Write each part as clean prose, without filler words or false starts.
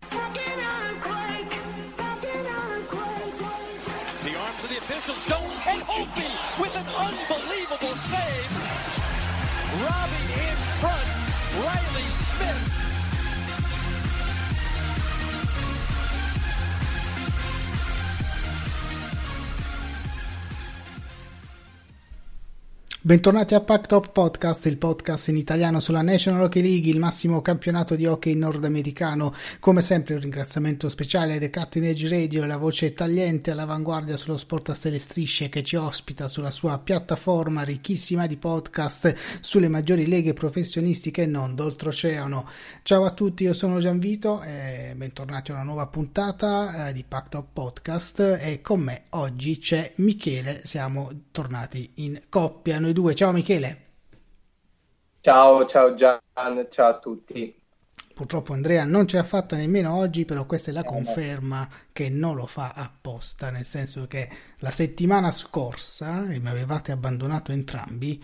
The arms of the officials don't and Opie with an unbelievable save. Robbie in front, Riley Smith. Bentornati a Pack Top Podcast, il podcast in italiano sulla National Hockey League, il massimo campionato di hockey nordamericano. Come sempre un ringraziamento speciale a Cut Edge Radio, la voce tagliente all'avanguardia sullo sport a stelle strisce, che ci ospita sulla sua piattaforma ricchissima di podcast sulle maggiori leghe professionistiche e non d'oltreoceano. Ciao a tutti, io sono Gianvito e bentornati a una nuova puntata di Pack Top Podcast, e con me oggi c'è Michele, siamo tornati in coppia noi due. Ciao Michele. Ciao Gian, ciao a tutti. Purtroppo Andrea non ce l'ha fatta nemmeno oggi, però questa è la conferma che non lo fa apposta, nel senso che la settimana scorsa mi avevate abbandonato entrambi,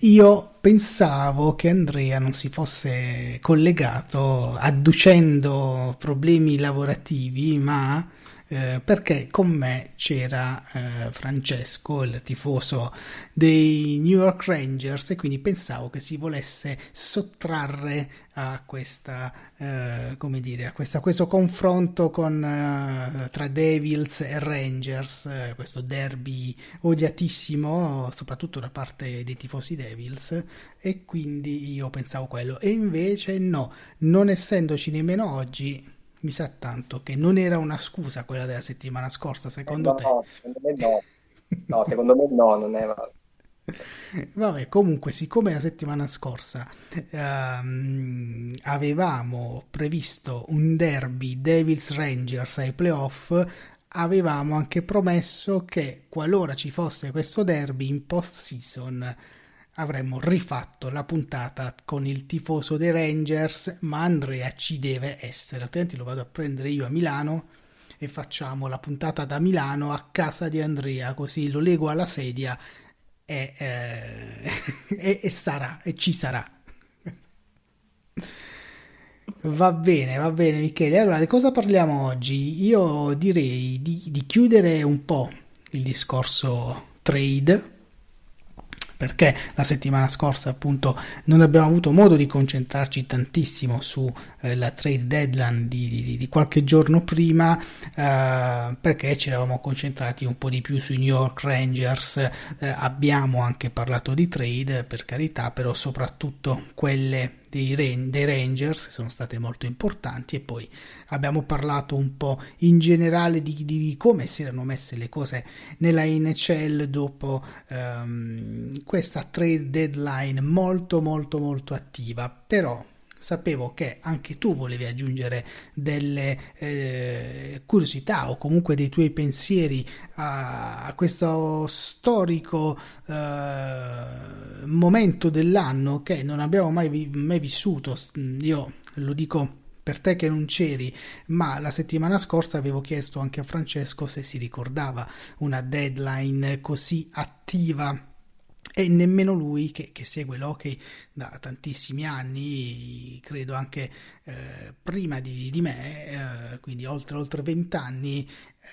io pensavo che Andrea non si fosse collegato adducendo problemi lavorativi, ma perché con me c'era Francesco, il tifoso dei New York Rangers, e quindi pensavo che si volesse sottrarre a questa questo confronto tra Devils e Rangers, questo derby odiatissimo soprattutto da parte dei tifosi Devils, e quindi io pensavo quello, e invece no, non essendoci nemmeno oggi. Mi sa tanto che non era una scusa quella della settimana scorsa, secondo te? No, secondo me no. No, secondo me no, non è una... Vabbè, comunque, siccome la settimana scorsa avevamo previsto un derby Devils-Rangers ai playoff, avevamo anche promesso che qualora ci fosse questo derby in post-season avremmo rifatto la puntata con il tifoso dei Rangers, ma Andrea ci deve essere, altrimenti lo vado a prendere io a Milano e facciamo la puntata da Milano a casa di Andrea, così lo lego alla sedia e ci sarà. Va bene Michele, allora di cosa parliamo oggi? Io direi di chiudere un po' il discorso trade, perché la settimana scorsa appunto non abbiamo avuto modo di concentrarci tantissimo su la trade deadline di qualche giorno prima, perché ci eravamo concentrati un po' di più sui New York Rangers. Abbiamo anche parlato di trade, per carità, però soprattutto quelle dei Rangers sono state molto importanti, e poi abbiamo parlato un po' in generale di come si erano messe le cose nella NHL dopo questa trade deadline molto molto molto attiva. Però sapevo che anche tu volevi aggiungere delle curiosità o comunque dei tuoi pensieri a questo storico momento dell'anno che non abbiamo mai vissuto. Io lo dico per te che non c'eri, ma la settimana scorsa avevo chiesto anche a Francesco se si ricordava una deadline così attiva, e nemmeno lui che segue l'hockey da tantissimi anni, credo anche prima di me, quindi oltre 20 anni,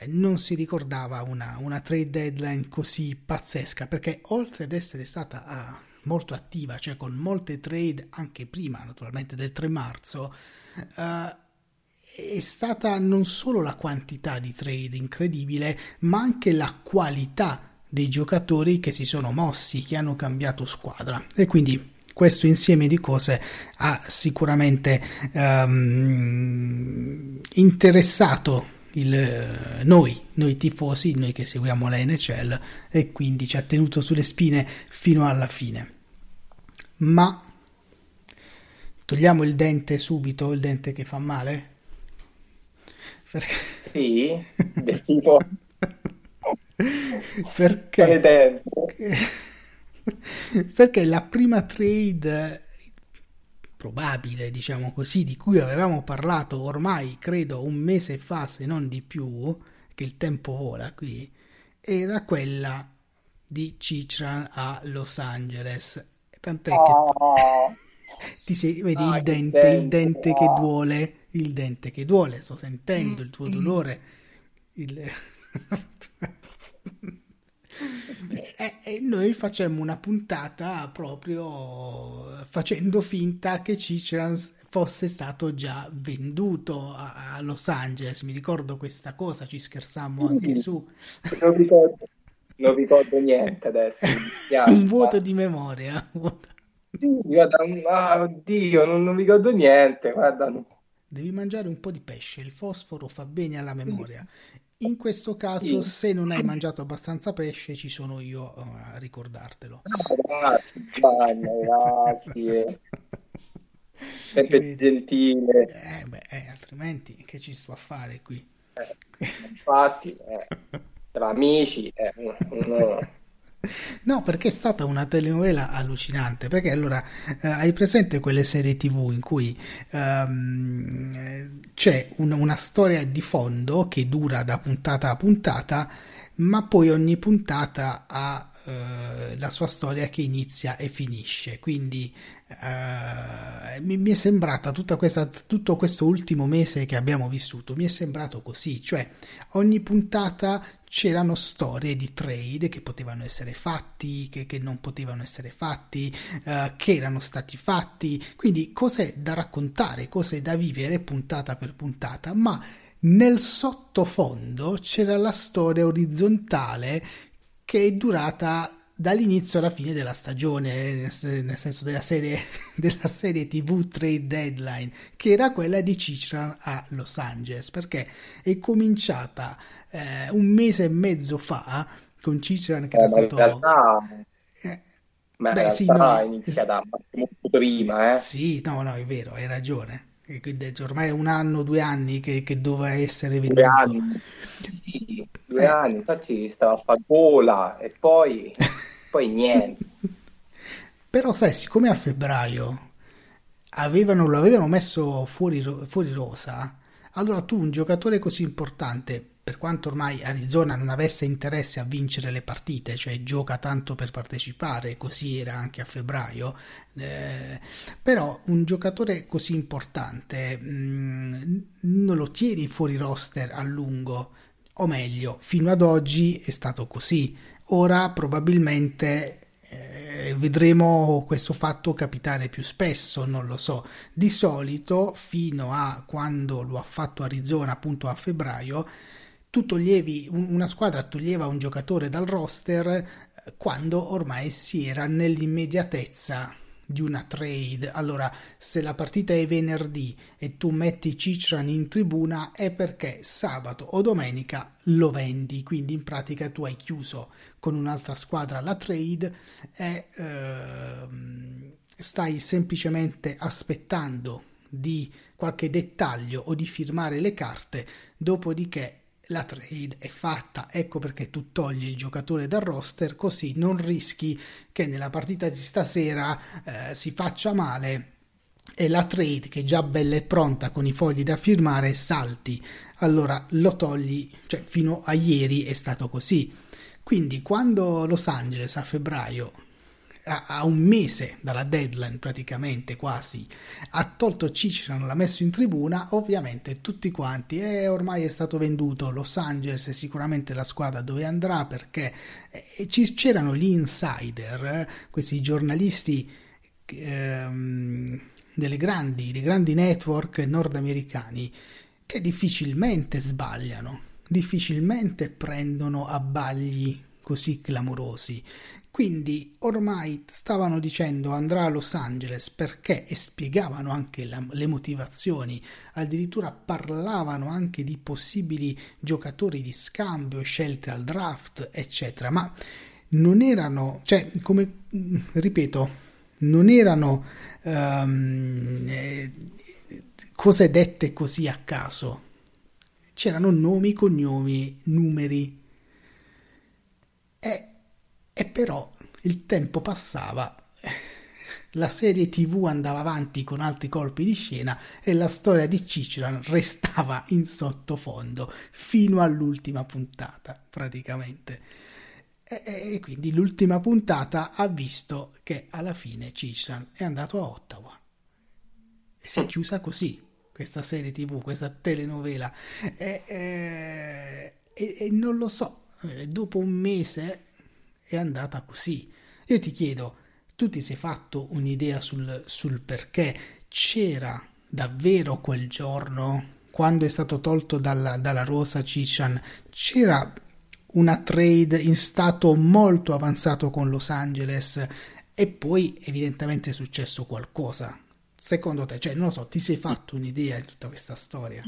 non si ricordava una trade deadline così pazzesca, perché oltre ad essere stata molto attiva, cioè con molte trade anche prima naturalmente del 3 marzo, è stata non solo la quantità di trade incredibile, ma anche la qualità dei giocatori che si sono mossi, che hanno cambiato squadra, e quindi questo insieme di cose ha sicuramente interessato noi tifosi, noi che seguiamo la NHL, e quindi ci ha tenuto sulle spine fino alla fine. Ma Togliamo il dente subito, il dente che fa male? Perché... Sì, del tipo... Perché? Perché la prima trade probabile, diciamo così, di cui avevamo parlato ormai, credo, un mese fa, se non di più, che il tempo vola qui, era quella di Chychrun a Los Angeles. Tant'è che... Ti sei, vedi il dente che duole, il dente che duole, sto sentendo il tuo dolore, il... e noi facemmo una puntata proprio facendo finta che Chychrun fosse stato già venduto a Los Angeles. Mi ricordo questa cosa, ci schersammo anche su. Non ricordo niente adesso, un vuoto di memoria. Sì, guarda, oddio, non ricordo niente, guarda. Devi mangiare un po' di pesce, il fosforo fa bene alla memoria. In questo caso, sì, se non hai mangiato abbastanza pesce, ci sono io a ricordartelo. Grazie. Sempre gentile. Altrimenti che ci sto a fare qui? Infatti, tra amici, uno... No, perché è stata una telenovela allucinante, perché allora hai presente quelle serie TV in cui c'è una storia di fondo che dura da puntata a puntata, ma poi ogni puntata ha la sua storia che inizia e finisce, quindi mi è sembrata tutto questo ultimo mese che abbiamo vissuto, mi è sembrato così, cioè ogni puntata c'erano storie di trade che potevano essere fatti, che non potevano essere fatti, che erano stati fatti, quindi cose da raccontare, cose da vivere puntata per puntata, ma nel sottofondo c'era la storia orizzontale che è durata dall'inizio alla fine della stagione, nel senso della serie TV Trade Deadline, che era quella di Chychrun a Los Angeles, perché è cominciata un mese e mezzo fa con Chychrun che era stato... è iniziata molto prima, eh? Sì, no, è vero, hai ragione. Ormai è un anno, 2 anni che doveva essere venduto. 2 anni, sì, 2 anni, infatti stava a far gola e poi niente. Però sai, siccome a febbraio lo avevano messo fuori rosa, allora tu un giocatore così importante, per quanto ormai Arizona non avesse interesse a vincere le partite, cioè gioca tanto per partecipare, così era anche a febbraio, però un giocatore così importante non lo tieni fuori roster a lungo, o meglio, fino ad oggi è stato così. Ora probabilmente vedremo questo fatto capitare più spesso, non lo so. Di solito, fino a quando lo ha fatto Arizona, appunto a febbraio, tu toglievi una squadra toglieva un giocatore dal roster quando ormai si era nell'immediatezza di una trade. Allora, se la partita è venerdì e tu metti Chychrun in tribuna è perché sabato o domenica lo vendi, quindi in pratica tu hai chiuso con un'altra squadra la trade e stai semplicemente aspettando di qualche dettaglio o di firmare le carte, dopodiché la trade è fatta. Ecco perché tu togli il giocatore dal roster, così non rischi che nella partita di stasera si faccia male e la trade, che è già bella e pronta con i fogli da firmare, salti. Allora lo togli, cioè fino a ieri è stato così. Quindi quando Los Angeles a febbraio, a un mese dalla deadline praticamente quasi, ha tolto Chychrun, l'ha messo in tribuna, ovviamente tutti quanti ormai è stato venduto, Los Angeles è sicuramente la squadra dove andrà, perché c'erano gli insider, questi giornalisti dei grandi network nordamericani che difficilmente sbagliano, difficilmente prendono abbagli così clamorosi. Quindi ormai stavano dicendo andrà a Los Angeles perché, e spiegavano anche le motivazioni, addirittura parlavano anche di possibili giocatori di scambio, scelte al draft, eccetera, ma non erano, cioè, come ripeto, non erano cose dette così a caso, c'erano nomi, cognomi, numeri, e però il tempo passava, la serie TV andava avanti con altri colpi di scena e la storia di Chychrun restava in sottofondo fino all'ultima puntata praticamente, e quindi l'ultima puntata ha visto che alla fine Chychrun è andato a Ottawa e si è chiusa così questa serie TV, questa telenovela, e non lo so, dopo un mese è andata così. Io ti chiedo, tu ti sei fatto un'idea sul perché? C'era davvero quel giorno, quando è stato tolto dalla rosa Chychrun, c'era una trade in stato molto avanzato con Los Angeles e poi evidentemente è successo qualcosa? Secondo te, cioè, non lo so, ti sei fatto un'idea di tutta questa storia?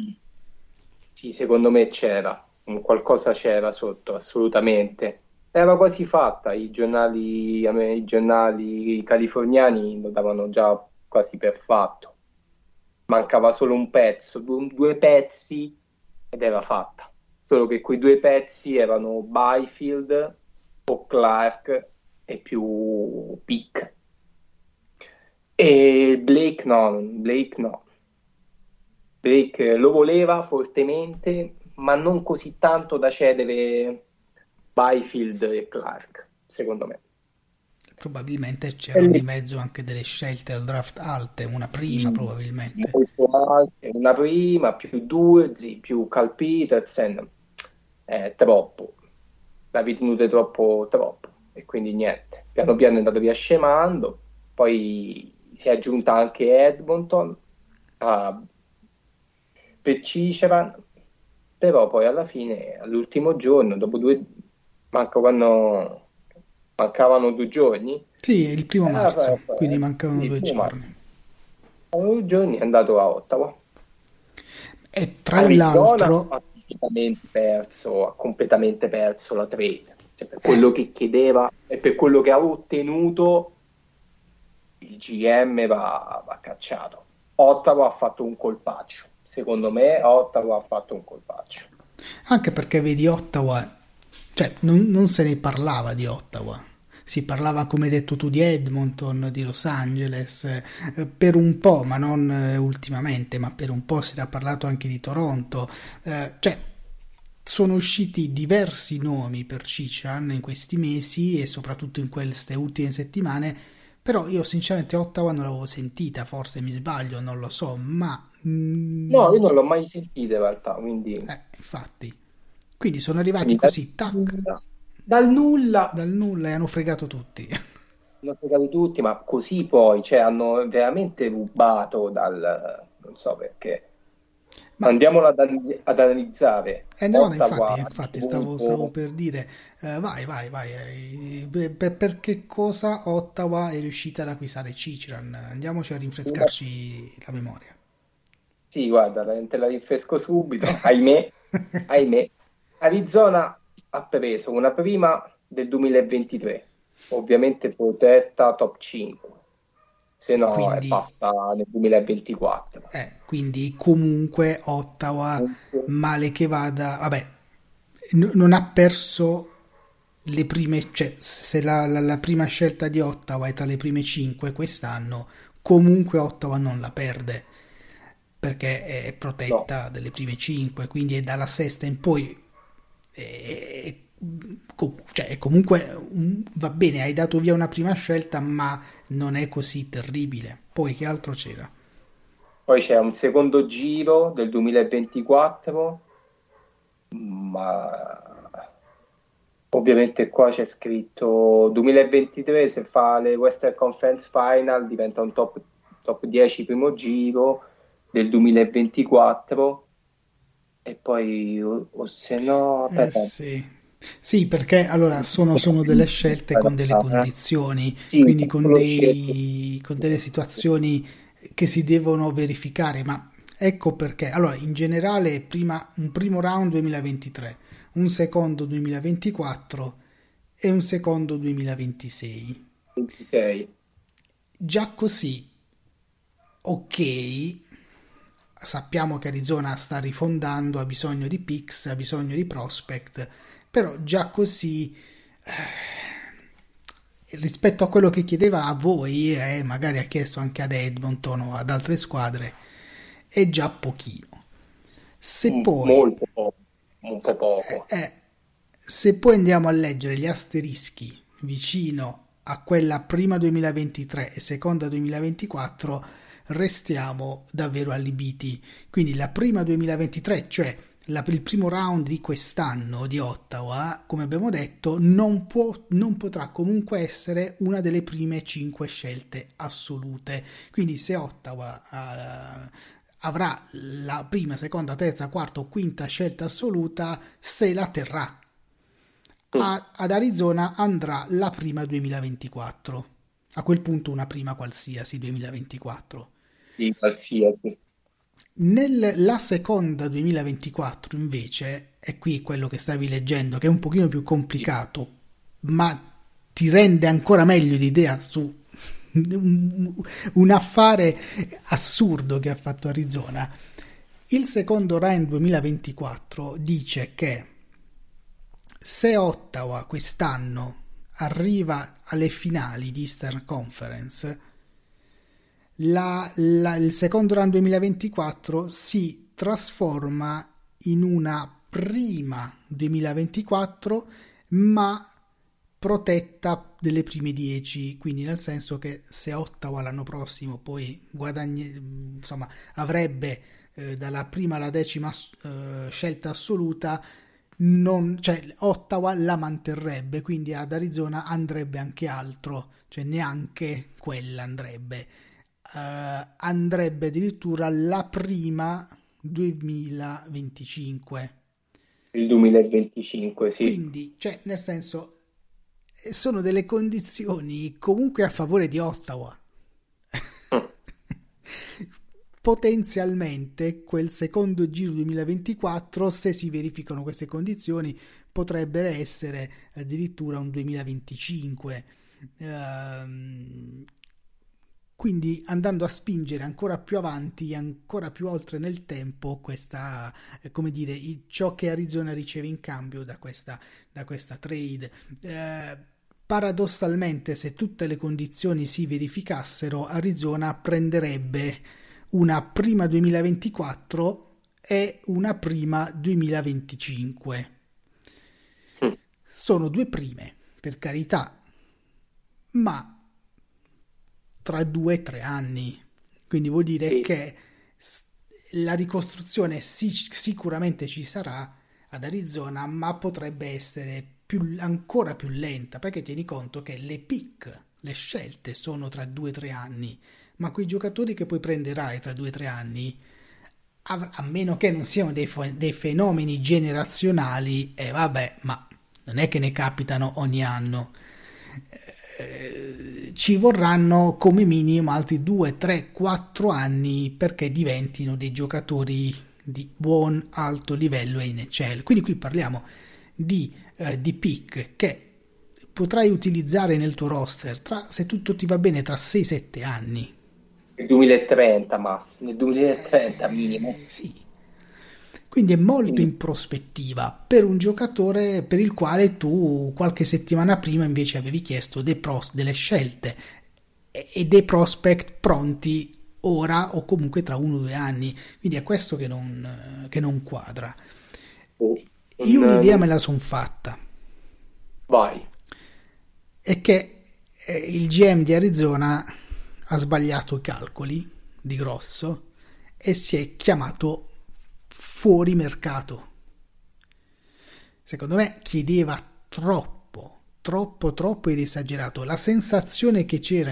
Sì, secondo me c'era, qualcosa c'era sotto, assolutamente. Era quasi fatta, i giornali californiani lo davano già quasi per fatto. Mancava solo un pezzo, due pezzi ed era fatta. Solo che quei due pezzi erano Byfield o Clark e più Pick. E Blake no. Blake lo voleva fortemente, ma non così tanto da cedere Byfield e Clark, secondo me. Probabilmente c'erano di mezzo anche delle scelte al draft alte, una prima probabilmente. Molto alte, una prima, più Durzi, più Carl Peterson, troppo, la ritenute troppo, e quindi niente, piano piano è andato via scemando, poi si è aggiunta anche Edmonton per Chychrun, però poi alla fine, all'ultimo giorno, dopo mancavano 2 giorni. Sì, il primo marzo, quindi mancavano 2 giorni. 2 giorni è andato a Ottawa. E tra l'altro ha completamente perso la trade, cioè, per quello che chiedeva e per quello che ha ottenuto il GM va cacciato. Ottawa ha fatto un colpaccio, secondo me Ottawa ha fatto un colpaccio. Anche perché vedi Ottawa, cioè, non se ne parlava di Ottawa, si parlava, come hai detto tu, di Edmonton, di Los Angeles, per un po', ma non ultimamente, ma per un po' si era parlato anche di Toronto, cioè sono usciti diversi nomi per Chychrun in questi mesi e soprattutto in queste ultime settimane, però io sinceramente Ottawa non l'avevo sentita, forse mi sbaglio, non lo so, ma... No, io non l'ho mai sentita in realtà, quindi... infatti... Quindi sono arrivati così, tac, dal nulla e hanno fregato tutti. Ma così poi, cioè, hanno veramente rubato dal... non so perché. Ma andiamola ad analizzare. No, infatti stavo per dire, vai. Per che cosa Ottawa è riuscita ad acquistare Chychrun? Andiamoci a rinfrescarci la memoria. Sì, guarda, te la rinfresco subito, ahimè. Arizona ha preso una prima del 2023, ovviamente protetta top 5, se no quindi, è passata nel 2024. Quindi comunque Ottawa, male che vada, vabbè, non ha perso le prime, cioè se la prima scelta di Ottawa è tra le prime 5 quest'anno, comunque Ottawa non la perde, perché è protetta delle prime 5, quindi è dalla sesta in poi. Cioè, comunque va bene, hai dato via una prima scelta, ma non è così terribile. Poi che altro c'era? Poi c'è un secondo giro del 2024, ma ovviamente qua c'è scritto 2023, se fa le Western Conference Final diventa un top 10 primo giro del 2024. E poi o se no... Sì, perché allora sono delle scelte con delle condizioni, sì, quindi con delle situazioni che si devono verificare, ma ecco perché. Allora, in generale, un primo round 2023, un secondo 2024 e un secondo 2026. già così ok, sappiamo che Arizona sta rifondando, ha bisogno di picks, ha bisogno di prospect, però già così rispetto a quello che chiedeva a voi e magari ha chiesto anche ad Edmonton o ad altre squadre è già pochino. Se poi molto poco. Se poi andiamo a leggere gli asterischi vicino a quella prima 2023 e seconda 2024 restiamo davvero allibiti. Quindi la prima 2023, cioè il primo round di quest'anno di Ottawa, come abbiamo detto, non potrà comunque essere una delle prime 5 scelte assolute. Quindi se Ottawa avrà la prima, seconda, terza, quarta o quinta scelta assoluta, se la terrà. Ad Arizona andrà la prima 2024, a quel punto una prima qualsiasi 2024. Sì, qualsiasi. La seconda 2024 invece è qui quello che stavi leggendo, che è un pochino più complicato, sì, ma ti rende ancora meglio l'idea su un affare assurdo che ha fatto Arizona. Il secondo round 2024 dice che se Ottawa quest'anno arriva alle finali di Eastern Conference, il secondo round 2024 si trasforma in una prima 2024, ma protetta delle prime 10, quindi nel senso che se Ottawa l'anno prossimo poi avrebbe dalla prima alla decima scelta assoluta, Ottawa la manterrebbe, quindi ad Arizona andrebbe anche altro, cioè neanche quella andrebbe, andrebbe addirittura la prima 2025. Il 2025, sì. Quindi, cioè, nel senso, sono delle condizioni comunque a favore di Ottawa. Potenzialmente quel secondo giro 2024, se si verificano queste condizioni, potrebbe essere addirittura un 2025. Quindi andando a spingere ancora più avanti, ancora più oltre nel tempo, questa, come dire, ciò che Arizona riceve in cambio da questa trade. Paradossalmente, se tutte le condizioni si verificassero, Arizona prenderebbe una prima 2024 e una prima 2025. Sono due prime, per carità, ma tra 2-3 anni. Quindi vuol dire che la ricostruzione sicuramente ci sarà ad Arizona, ma potrebbe essere ancora più lenta, perché tieni conto che le scelte sono tra 2-3 anni. Ma quei giocatori che poi prenderai tra 2-3 anni, a meno che non siano dei fenomeni generazionali, ma non è che ne capitano ogni anno, ci vorranno come minimo altri 2, 3, 4 anni perché diventino dei giocatori di buon alto livello NHL. Quindi qui parliamo di pick che potrai utilizzare nel tuo roster se tutto ti va bene tra 6-7 anni. Nel 2030 massimo, nel 2030 minimo. Sì. Quindi è molto in prospettiva per un giocatore per il quale tu qualche settimana prima invece avevi chiesto delle scelte e dei prospect pronti ora o comunque tra 1-2 anni. Quindi è questo che non quadra. Io un'idea me la sono fatta. Vai. È che il GM di Arizona ha sbagliato i calcoli di grosso e si è chiamato fuori mercato. Secondo me chiedeva troppo ed esagerato. La sensazione che c'era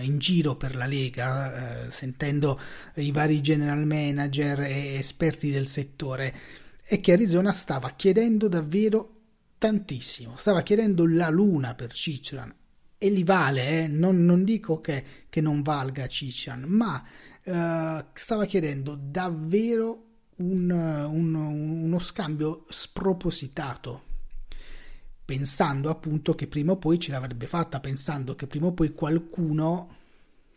in giro per la Lega, sentendo i vari general manager e esperti del settore, è che Arizona stava chiedendo davvero tantissimo, stava chiedendo la luna per Chychrun. E li vale, non dico che non valga Chychrun, ma stava chiedendo davvero uno scambio spropositato, pensando appunto che prima o poi ce l'avrebbe fatta, pensando che prima o poi qualcuno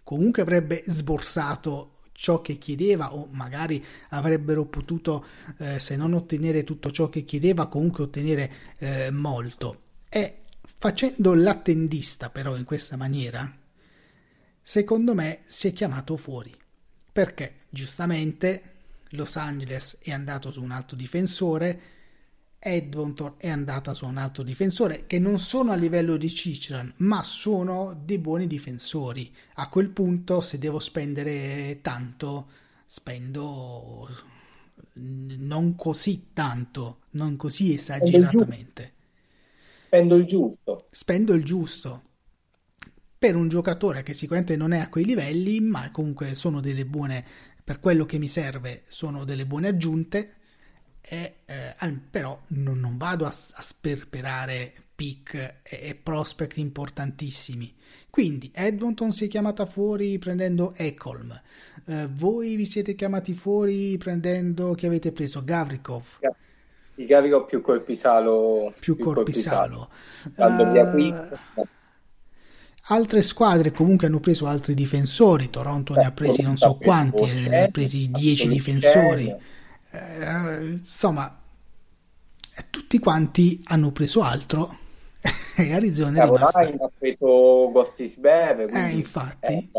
comunque avrebbe sborsato ciò che chiedeva, o magari avrebbero potuto, se non ottenere tutto ciò che chiedeva, comunque ottenere molto. E facendo l'attendista però in questa maniera, secondo me si è chiamato fuori, perché giustamente Los Angeles è andato su un altro difensore, Edmonton è andata su un altro difensore, che non sono a livello di Chychrun, ma sono dei buoni difensori. A quel punto, se devo spendere tanto, spendo non così tanto, non così esageratamente. Spendo il giusto. Spendo il giusto. Per un giocatore che sicuramente non è a quei livelli, ma comunque sono delle buone, per quello che mi serve, sono delle buone aggiunte. Però non vado a sperperare pick e prospect importantissimi. Quindi Edmonton si è chiamata fuori prendendo Ekholm, voi vi siete chiamati fuori prendendo, che avete preso? Gavrikov. Di Gavrikov più Korpisalo. Altre squadre comunque hanno preso altri difensori. Toronto ne ha presi non so quanti, ne ha presi 10 difensori. Insomma, tutti quanti hanno preso altro e Arizona è rimasta. Ha preso Gostisbev, infatti.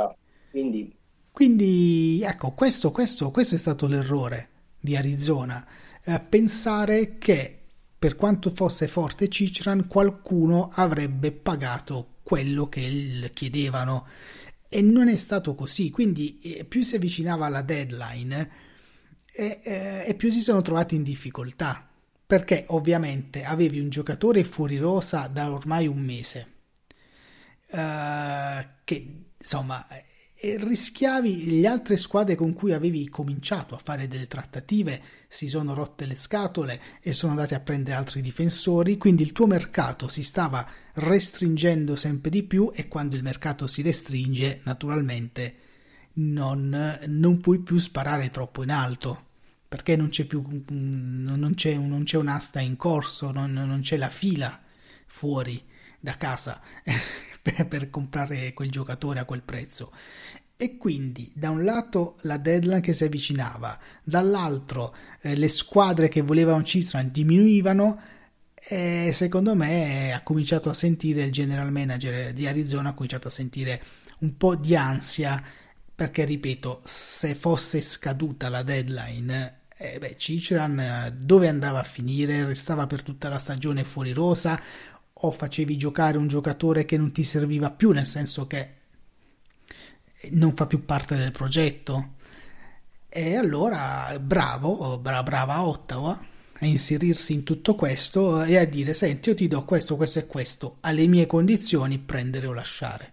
Quindi ecco, questo è stato l'errore di Arizona, pensare che per quanto fosse forte Chychrun qualcuno avrebbe pagato quello che chiedevano, e non è stato così. Quindi più si avvicinava alla deadline e più si sono trovati in difficoltà, perché ovviamente avevi un giocatore fuori rosa da ormai un mese, che insomma rischiavi. Le altre squadre con cui avevi cominciato a fare delle trattative si sono rotte le scatole e sono andate a prendere altri difensori, quindi il tuo mercato si stava restringendo sempre di più, e quando il mercato si restringe naturalmente non puoi più sparare troppo in alto, perché non c'è un'asta in corso, non c'è la fila fuori da casa per comprare quel giocatore a quel prezzo. E quindi da un lato la deadline che si avvicinava, dall'altro le squadre che volevano Chychrun diminuivano, e secondo me ha cominciato a sentire il general manager di Arizona, ha cominciato a sentire un po' di ansia, perché ripeto, se fosse scaduta la deadline, Chychrun dove andava a finire? Restava per tutta la stagione fuori rosa, o facevi giocare un giocatore che non ti serviva più, nel senso che non fa più parte del progetto? E allora brava Ottawa a inserirsi in tutto questo e a dire: senti, io ti do questo e questo, alle mie condizioni, prendere o lasciare.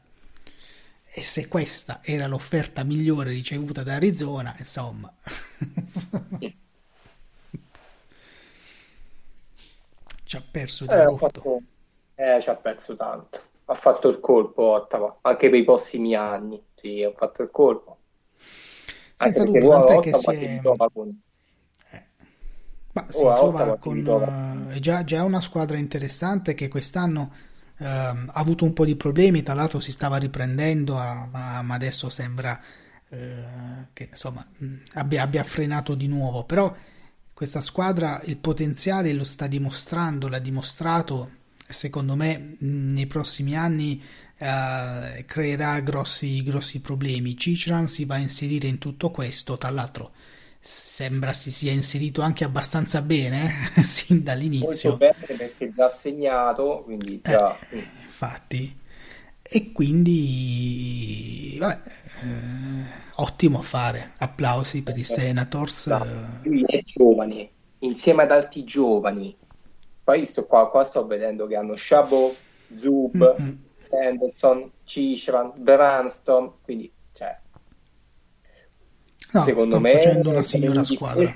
E se questa era l'offerta migliore ricevuta da Arizona, insomma. Ci ha perso di brutto. Ci ha perso tanto. Ha fatto il colpo Ottawa, anche per i prossimi anni. Sì, ha fatto il colpo. Senza dubbio, tant'è che si trova con... Ma si trova con... È già una squadra interessante che quest'anno... ha avuto un po' di problemi, tra l'altro si stava riprendendo, ma adesso sembra che insomma abbia frenato di nuovo. Però questa squadra il potenziale lo sta dimostrando, l'ha dimostrato, secondo me nei prossimi anni creerà grossi problemi. Chychrun si va a inserire in tutto questo, tra l'altro sembra si sia inserito anche abbastanza bene sin dall'inizio, molto bene, perché già segnato, quindi già... infatti. E quindi vabbè, ottimo affare, applausi per i Senators. Lui è giovane insieme ad altri giovani, poi sto qua sto vedendo che hanno Chabot, Zub, Sanderson, Chychrun, Branston, quindi no, secondo me facendo una signora squadra.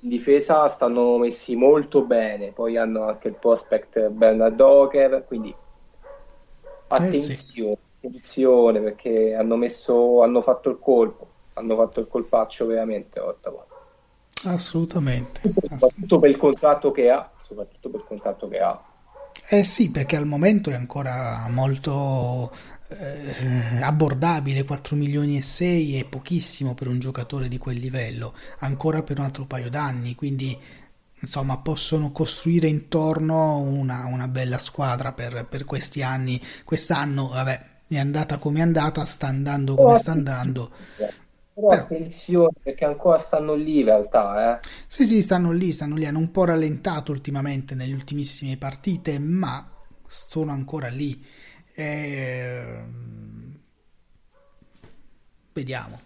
In difesa stanno messi molto bene, poi hanno anche il prospect Bernard Docker, quindi attenzione, sì. Attenzione, perché hanno fatto il colpo, hanno fatto il colpaccio veramente Ottawa. Assolutamente. Soprattutto per il contratto che ha, perché al momento è ancora molto abbordabile, 4,6 milioni è pochissimo per un giocatore di quel livello, ancora per un altro paio d'anni, quindi insomma possono costruire intorno una bella squadra per questi anni. Quest'anno vabbè, è andata come è andata, sta andando come sta andando, però attenzione perché ancora stanno lì in realtà, eh. Sì, stanno lì, hanno un po' rallentato ultimamente nelle ultimissime partite, ma sono ancora lì. Vediamo.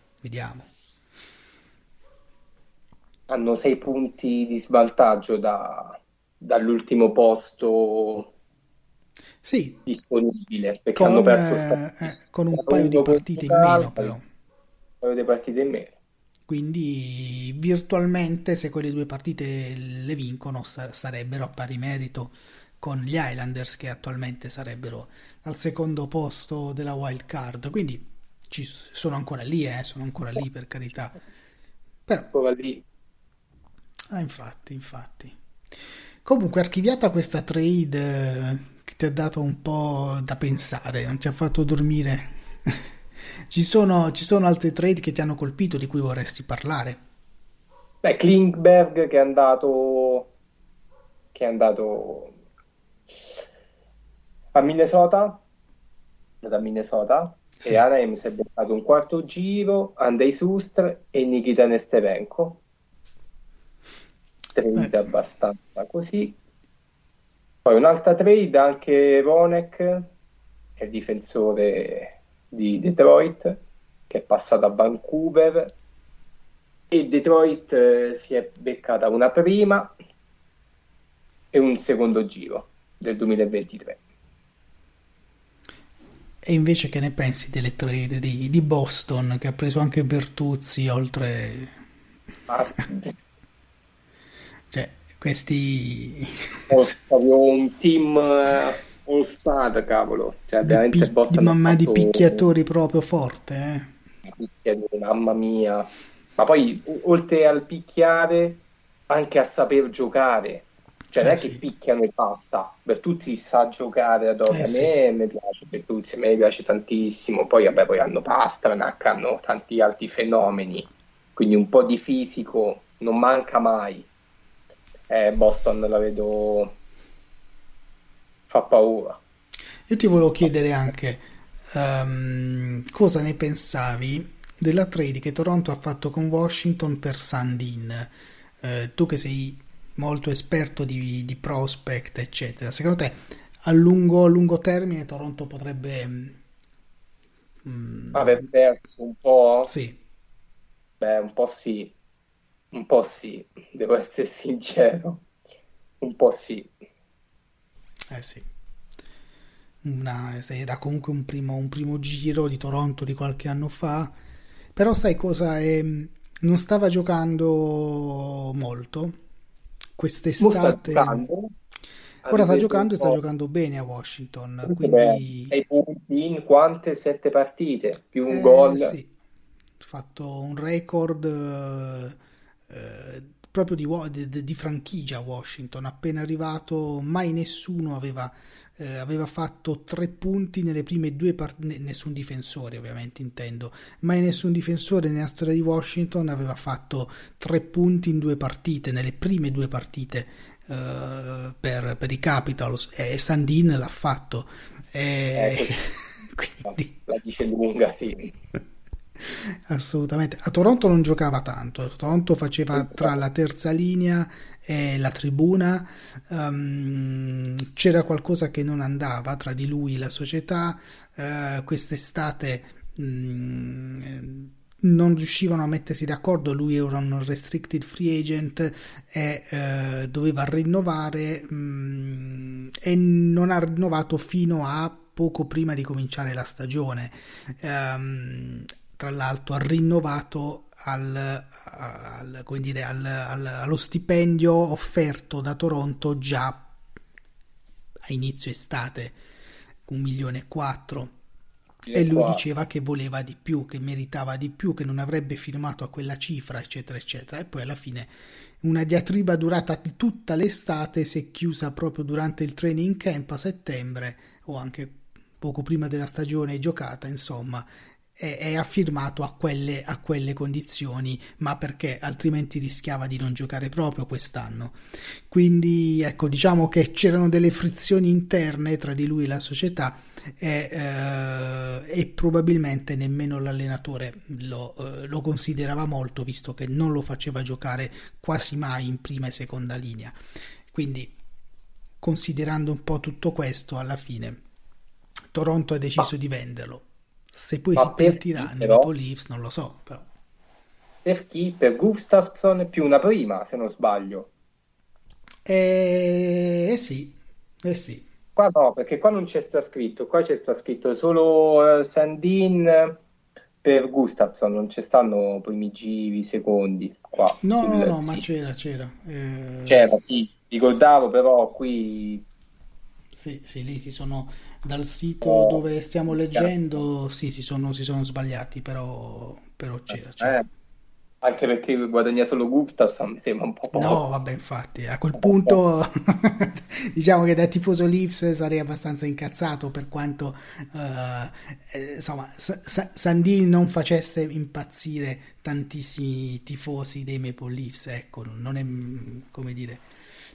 Hanno 6 punti di svantaggio dall'ultimo posto disponibile, perché hanno perso con un paio di partite in meno, però quindi virtualmente se quelle due partite le vincono sarebbero a pari merito con gli Islanders, che attualmente sarebbero al secondo posto della wild card, quindi sono ancora lì, per carità, però ancora lì. Infatti comunque archiviata questa trade che ti ha dato un po' da pensare, non ti ha fatto dormire. Ci sono altre trade che ti hanno colpito, di cui vorresti parlare? Beh, Klingberg che è andato a Minnesota, sì. E Anaheim si è beccato un quarto giro, Andrei Sustre e Nikita Nesterenko, trade abbastanza così. Poi un'altra trade anche Ronek, che è il difensore di Detroit, che è passato a Vancouver, e Detroit si è beccata una prima e un secondo giro del 2023. E invece che ne pensi delle trade di Boston, che ha preso anche Bertuzzi oltre cioè questi un team all star, cavolo, cioè veramente Boston mamma di picchiatori proprio forte, mamma mia. Ma poi oltre al picchiare anche a saper giocare, cioè non è che picchiano e basta. Bertuzzi sa giocare ad ora, me piace Bertuzzi, a me piace tantissimo. Poi vabbè, poi hanno Pasternak, hanno tanti altri fenomeni, quindi un po' di fisico non manca mai. Boston la vedo, fa paura. Io ti volevo chiedere anche cosa ne pensavi della trade che Toronto ha fatto con Washington per Sandin, tu che sei molto esperto di prospect eccetera, secondo te a lungo termine Toronto potrebbe aver perso un po'? Un po' sì, devo essere sincero, un po' sì. Era comunque un primo giro di Toronto di qualche anno fa, però sai cosa? Non stava giocando molto quest'estate. Ora sta giocando bene a Washington, quindi 6 punti in quante? 7 partite, più un gol. Sì. Ha fatto un record proprio di franchigia Washington. Appena arrivato mai nessuno aveva fatto 3 punti nelle prime 2 partite, nessun difensore ovviamente intendo, mai nessun difensore nella storia di Washington aveva fatto 3 punti in 2 partite, nelle prime 2 partite per i Capitals, e Sandin l'ha fatto, quindi la dice lunga, sì. Assolutamente. A Toronto non giocava tanto, Toronto faceva tra la terza linea e la tribuna, c'era qualcosa che non andava tra di lui e la società, quest'estate non riuscivano a mettersi d'accordo, lui era un restricted free agent e doveva rinnovare, e non ha rinnovato fino a poco prima di cominciare la stagione. Tra l'altro ha rinnovato allo stipendio offerto da Toronto già a inizio estate, 1,4 milioni, e lui diceva che voleva di più, che meritava di più, che non avrebbe firmato a quella cifra eccetera eccetera, e poi alla fine una diatriba durata tutta l'estate si è chiusa proprio durante il training camp a settembre, o anche poco prima della stagione giocata, insomma, è affirmato a quelle condizioni, ma perché altrimenti rischiava di non giocare proprio quest'anno. Quindi ecco, diciamo che c'erano delle frizioni interne tra di lui e la società, e probabilmente nemmeno l'allenatore lo considerava molto, visto che non lo faceva giocare quasi mai in prima e seconda linea. Quindi, considerando un po' tutto questo, alla fine Toronto ha deciso di venderlo. Se poi si pentiranno dopo Leafs non lo so, però per chi? Per Gustafsson più una prima, se non sbaglio. Eh sì. Qua no, perché qua non c'è sta scritto, qua c'è sta scritto solo Sandin per Gustafsson, non ci stanno primi giri, secondi qua. No, sì. Ma c'era. C'era, sì, ricordavo, però qui... Sì, lì si sono, dal sito dove stiamo leggendo, sì, si sono sbagliati, però c'era. Anche perché guadagna solo Gustafsson, mi sembra un po' poco. No, vabbè, infatti, a quel punto diciamo che da tifoso Leafs sarei abbastanza incazzato, per quanto insomma Sandin non facesse impazzire tantissimi tifosi dei Maple Leafs, ecco, non è, come dire...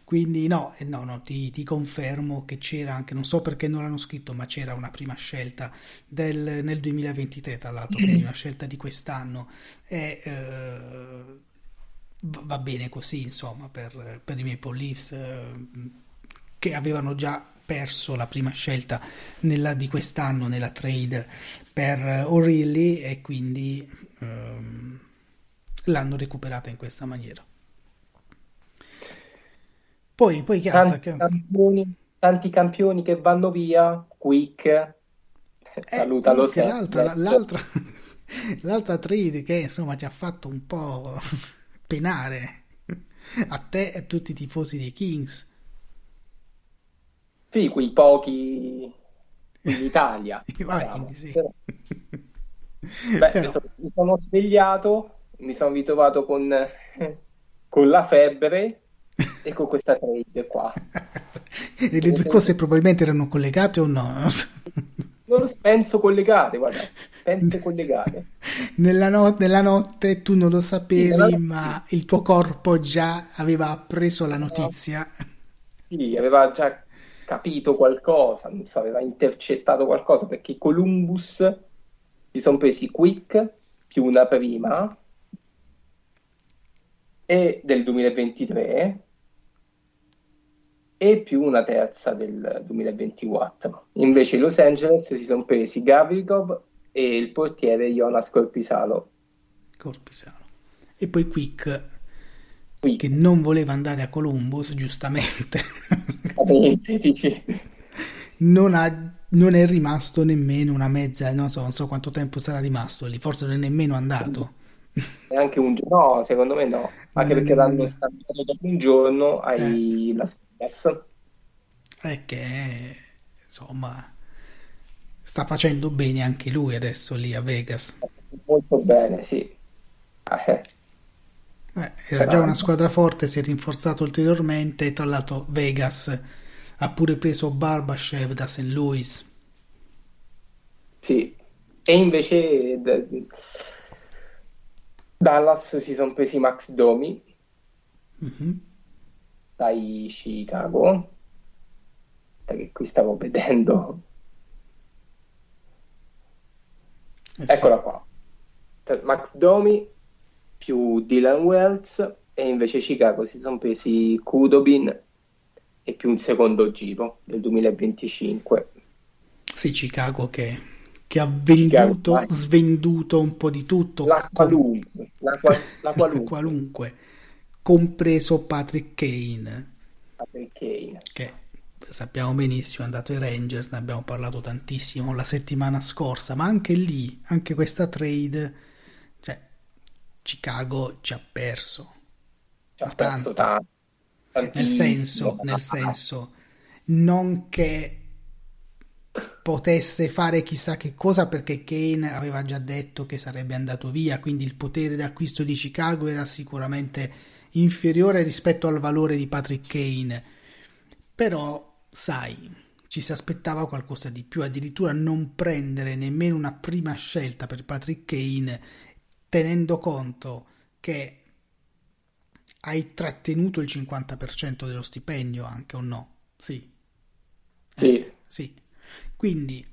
Quindi no, ti confermo che c'era anche, non so perché non l'hanno scritto, ma c'era una prima scelta nel 2023, tra l'altro, quindi una scelta di quest'anno, e va bene così, insomma, per i Maple Leafs, che avevano già perso la prima scelta di quest'anno nella trade per O'Reilly, e quindi l'hanno recuperata in questa maniera. Poi tanti campioni che vanno via. Quick saluta Quick, l'altra trade che insomma ci ha fatto un po' penare a te e a tutti i tifosi dei Kings. Sì, quei pochi in Italia. Vabbè, sì. Però... Mi sono svegliato, mi sono ritrovato con la febbre. Ecco questa trade qua. E le due cose probabilmente erano collegate o no? Non penso collegate, guarda, penso collegate. Nella notte tu non lo sapevi, sì, ma il tuo corpo già aveva appreso la notizia. Sì, aveva già capito qualcosa, non so, aveva intercettato qualcosa, perché Columbus si sono presi Quick più una prima e del 2023 e più una terza del 2024. Invece Los Angeles si sono presi Gavrikov e il portiere Jonas Korpisalo. E poi Quick, che non voleva andare a Columbus, giustamente. Non è rimasto nemmeno una mezza, non so quanto tempo sarà rimasto lì, forse non è nemmeno andato. Neanche un giorno, no, secondo me no, anche perché l'hanno stampato dopo un giorno ai Las Vegas, è che insomma sta facendo bene anche lui adesso lì a Vegas, molto bene, sì. Era già una squadra forte, si è rinforzato ulteriormente, tra l'altro Vegas ha pure preso Barbashev da St. Louis, sì, e invece Dallas si sono presi Max Domi dai Chicago, perché qui stavo vedendo, eccola qua, Max Domi più Dylan Wells, e invece Chicago si sono presi Kudobin e più un secondo giro del 2025. Sì, Chicago che ha venduto, svenduto un po' di tutto, la qualunque, compreso Patrick Kane, che sappiamo benissimo è andato ai Rangers, ne abbiamo parlato tantissimo la settimana scorsa, ma anche lì, anche questa trade, cioè Chicago ci ha perso tanto. Nel senso non che potesse fare chissà che cosa, perché Kane aveva già detto che sarebbe andato via, quindi il potere d'acquisto di Chicago era sicuramente inferiore rispetto al valore di Patrick Kane, però sai, ci si aspettava qualcosa di più, addirittura non prendere nemmeno una prima scelta per Patrick Kane, tenendo conto che hai trattenuto il 50% dello stipendio, anche o no? Sì. Quindi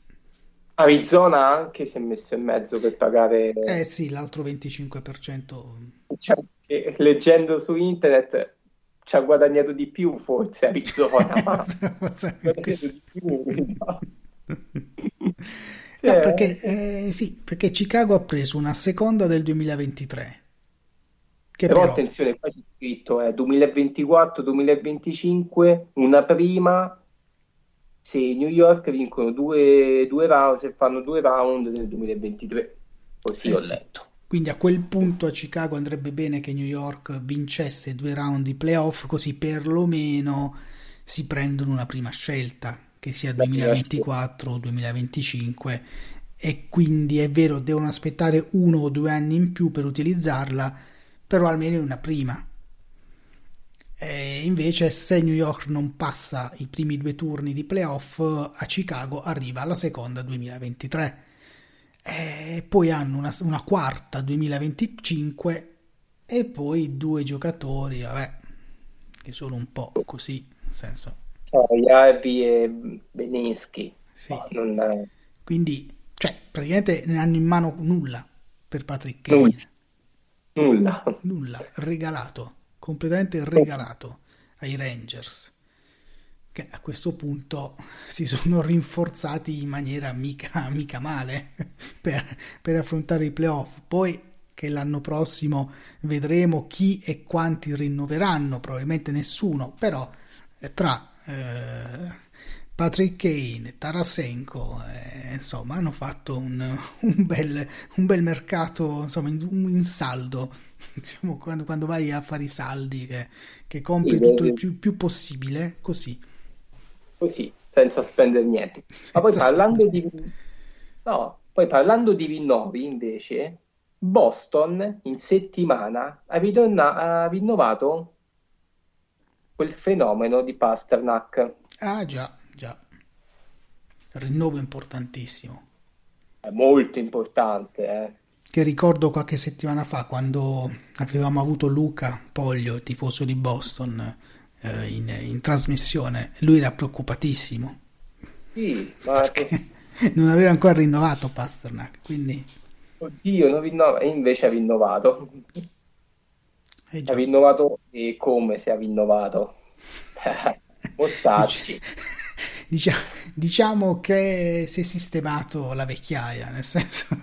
Arizona anche si è messo in mezzo per pagare l'altro 25%. Cioè, leggendo su internet ci ha guadagnato di più forse Arizona, ma perché Chicago ha preso una seconda del 2023. Che però attenzione, qua c'è scritto 2024-2025 una prima se New York vincono due round, se fanno due round nel 2023, così ho letto. Quindi a quel punto a Chicago andrebbe bene che New York vincesse due round di playoff, così perlomeno si prendono una prima scelta, che sia 2024 o 2025, e quindi è vero, devono aspettare 1 o 2 anni in più per utilizzarla, però almeno una prima. E invece se New York non passa i primi 2 turni di playoff, a Chicago arriva alla seconda 2023, e poi hanno una quarta 2025 e poi 2 giocatori che sono un po' così, nel senso Iavi e Beneschi, quindi praticamente non hanno in mano nulla per Patrick Kane. Nulla regalato, completamente regalato ai Rangers, che a questo punto si sono rinforzati in maniera mica male per affrontare i playoff. Poi che l'anno prossimo vedremo chi e quanti rinnoveranno, probabilmente nessuno, però tra Patrick Kane, Tarasenko, insomma hanno fatto un bel mercato, insomma in saldo, diciamo, quando vai a fare i saldi che compri tutto il più possibile così senza spendere niente. Ma poi parlando di rinnovi invece, Boston in settimana ha rinnovato quel fenomeno di Pasternak. Già. Rinnovo importantissimo. È molto importante, Che ricordo qualche settimana fa, quando avevamo avuto Luca Poglio, il tifoso di Boston, in trasmissione, lui era preoccupatissimo. Sì, perché non aveva ancora rinnovato Pasternak, quindi invece ha rinnovato. Ha rinnovato, e come se ha rinnovato. Diciamo che si è sistemato la vecchiaia, nel senso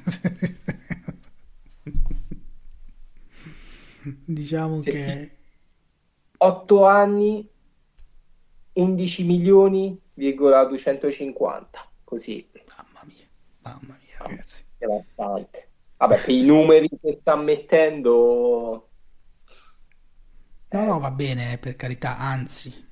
diciamo che 8 anni 11.250.000, così. Mamma mia, ragazzi, devastante. Vabbè, per i numeri che sta mettendo no, va bene, per carità, anzi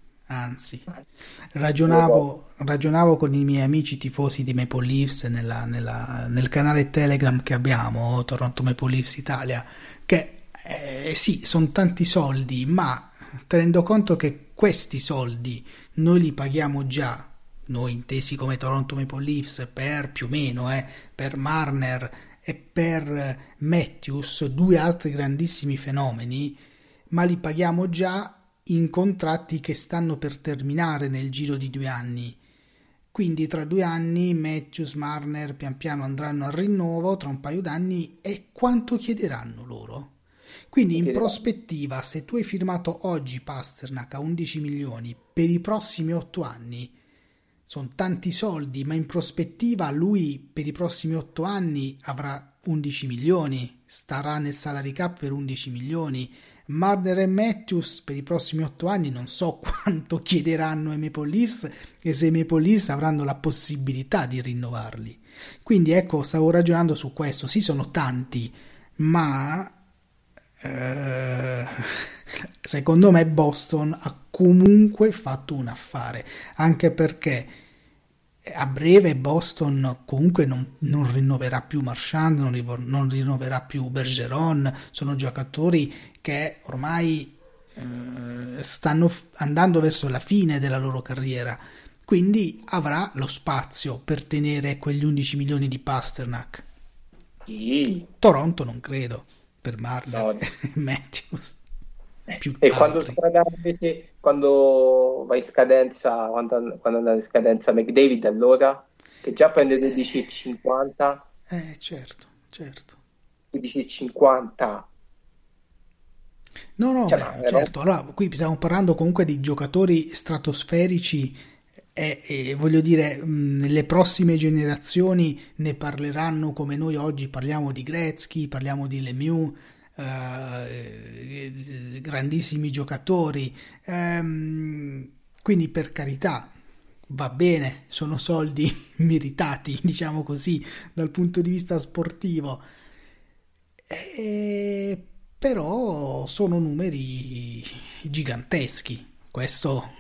ragionavo con i miei amici tifosi di Maple Leafs nel canale Telegram che abbiamo, Toronto Maple Leafs Italia, che sono tanti soldi, ma tenendo conto che questi soldi noi li paghiamo già, noi intesi come Toronto Maple Leafs, per più o meno per Marner e per Matthews, 2 altri grandissimi fenomeni, ma li paghiamo già in contratti che stanno per terminare nel giro di 2 anni. Quindi tra 2 anni Matthews, Marner pian piano andranno al rinnovo, tra un paio d'anni, e quanto chiederanno loro? Quindi in prospettiva, se tu hai firmato oggi Pasternak a 11 milioni per i prossimi 8 anni, sono tanti soldi, ma in prospettiva lui per i prossimi 8 anni avrà 11 milioni, starà nel salary cap per 11 milioni. Marner e Matthews per i prossimi 8 anni non so quanto chiederanno ai Maple Leafs, e se i Maple Leafs avranno la possibilità di rinnovarli. Quindi stavo ragionando su questo. Sì, sono tanti, ma secondo me Boston ha comunque fatto un affare, anche perché a breve Boston comunque non rinnoverà più Marchand, non rinnoverà più Bergeron. Sono giocatori che ormai stanno andando verso la fine della loro carriera, quindi avrà lo spazio per tenere quegli 11 milioni di Pasternak. Sì. Toronto non credo per Marner, no. Matthews. E quando va in scadenza, quando andrà in scadenza McDavid, allora che già prende 12,50. Certo. 12,50. No, cioè, beh, certo. Allora, qui stiamo parlando comunque di giocatori stratosferici e voglio dire, le prossime generazioni ne parleranno come noi oggi parliamo di Gretzky, parliamo di Lemieux, grandissimi giocatori. Quindi, per carità, va bene, sono soldi meritati, diciamo così, dal punto di vista sportivo. Però sono numeri giganteschi, questo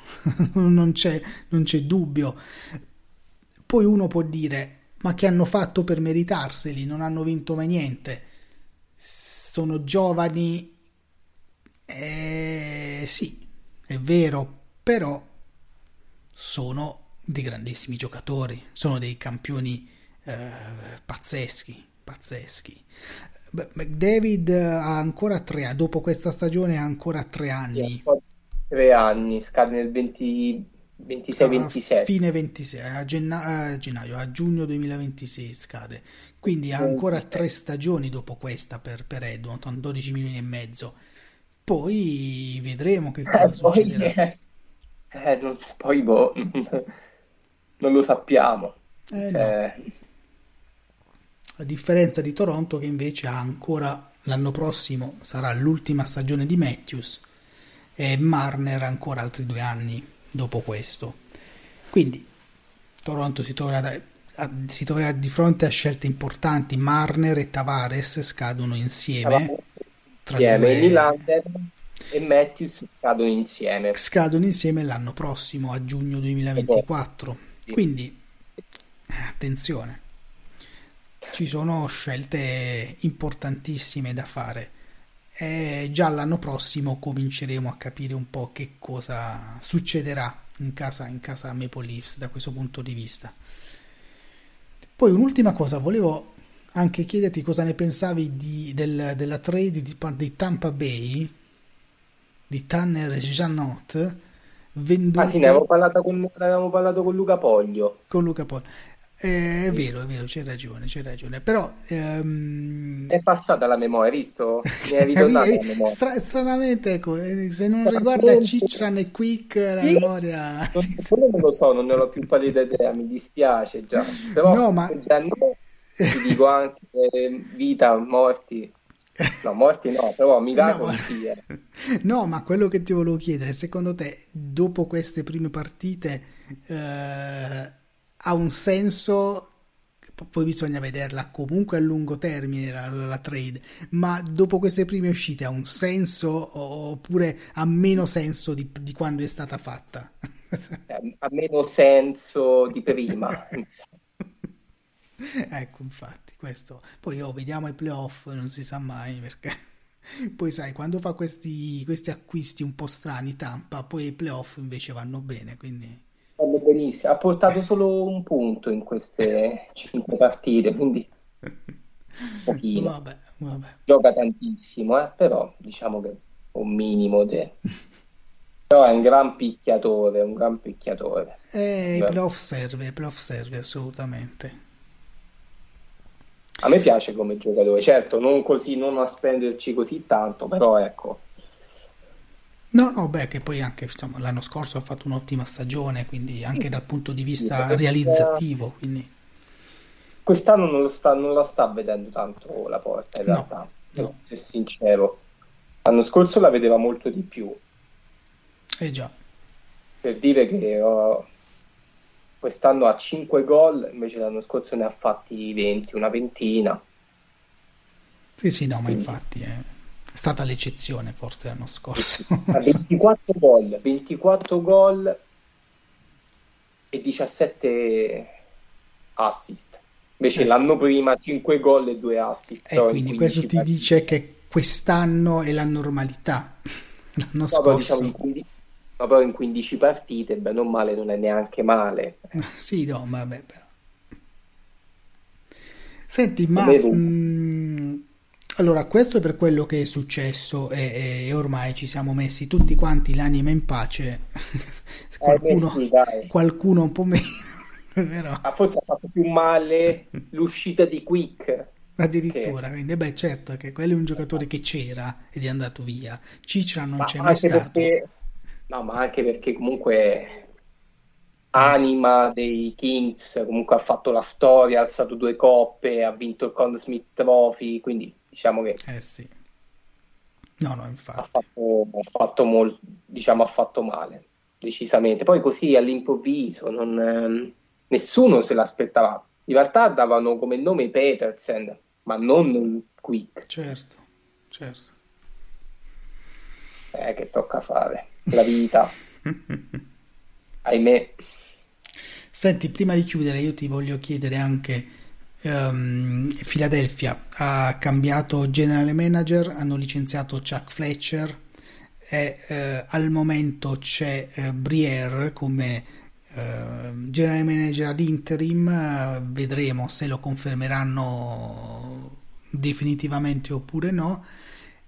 non c'è dubbio. Poi uno può dire, ma che hanno fatto per meritarseli? Non hanno vinto mai niente, sono giovani, sì, è vero, però sono dei grandissimi giocatori, sono dei campioni pazzeschi. McDavid ha ancora 3, dopo questa stagione ha ancora 3 anni. Scade nel 26-27. Fine 26, a gennaio, a giugno 2026 scade. Quindi ha ancora 3 stagioni dopo questa per Edmonton, 12 milioni e mezzo. Poi vedremo che cosa succederà. Non lo sappiamo. No. A differenza di Toronto, che invece ha ancora, l'anno prossimo sarà l'ultima stagione di Matthews, e Marner ancora altri 2 anni dopo questo. Quindi Toronto si troverà di fronte a scelte importanti. Marner e Tavares scadono insieme, Nylander e Matthews scadono insieme l'anno prossimo, a giugno 2024. Quindi attenzione, ci sono scelte importantissime da fare, e già l'anno prossimo cominceremo a capire un po' che cosa succederà in casa Maple Leafs da questo punto di vista. Poi un'ultima cosa, volevo anche chiederti cosa ne pensavi della trade di Tampa Bay di Tanner Janot, venduto... Ah sì, ne avevo parlato con Luca Poglio. È vero, c'è ragione, però... È passata la memoria, visto? Mi è ritornata la memoria. Stranamente, ecco, se non riguarda Chychrun e Quick, la memoria... Non lo so, non ne ho più pallida idea, mi dispiace già. Però ti dico anche vita, morti... No, morti no, però miracoli sì. No, ma quello che ti volevo chiedere, secondo te, dopo queste prime partite... ha un senso, poi bisogna vederla comunque a lungo termine la trade, ma dopo queste prime uscite ha un senso oppure ha meno senso di quando è stata fatta? Ha meno senso di prima. Ecco, infatti, questo. Poi vediamo i playoff, non si sa mai, perché poi sai, quando fa questi acquisti un po' strani Tampa, poi i playoff invece vanno bene, quindi... Benissimo, ha portato solo un punto in queste 5 partite, quindi pochino. Vabbè. Gioca tantissimo, però diciamo che un minimo però è un gran picchiatore. Playoff serve assolutamente. A me piace come giocatore, certo, non a spenderci così tanto, però ecco. Che poi anche, insomma, l'anno scorso ha fatto un'ottima stagione, quindi anche dal punto di vista realizzativo. Quindi quest'anno non la sta vedendo tanto la porta, in realtà, no. Se sincero. L'anno scorso la vedeva molto di più. Già. Per dire che quest'anno ha 5 gol, invece l'anno scorso ne ha fatti 20, una ventina. Sì, no, ma infatti... È stata l'eccezione forse l'anno scorso. 24 gol e 17 assist. Invece l'anno prima 5 gol e 2 assist. Quindi questo ti dice che quest'anno è la normalità. L'anno scorso diciamo, ma però in 15 partite, beh, non male, non è neanche male. Sì, no, ma vabbè, però. Senti, ma allora, questo è per quello che è successo e ormai ci siamo messi tutti quanti l'anima in pace. Qualcuno un po' meno, però. Ma forse ha fatto più male l'uscita di Quick. Addirittura, che... quindi beh, certo che quello è un giocatore che c'era ed è andato via. Chychrun non ma c'è mai stato. Perché... No, ma anche perché comunque... anima dei Kings, comunque ha fatto la storia, ha alzato 2 coppe, ha vinto il Conn Smythe Trophy, quindi diciamo che sì. No, infatti ha fatto male, decisamente. Poi così all'improvviso nessuno se l'aspettava. In realtà davano come nome Peterson, ma non Quick. Certo. Che tocca fare la vita. Ahimè. Senti, prima di chiudere io ti voglio chiedere anche Philadelphia ha cambiato general manager, hanno licenziato Chuck Fletcher e al momento c'è Briere come general manager ad interim. Vedremo se lo confermeranno definitivamente oppure no.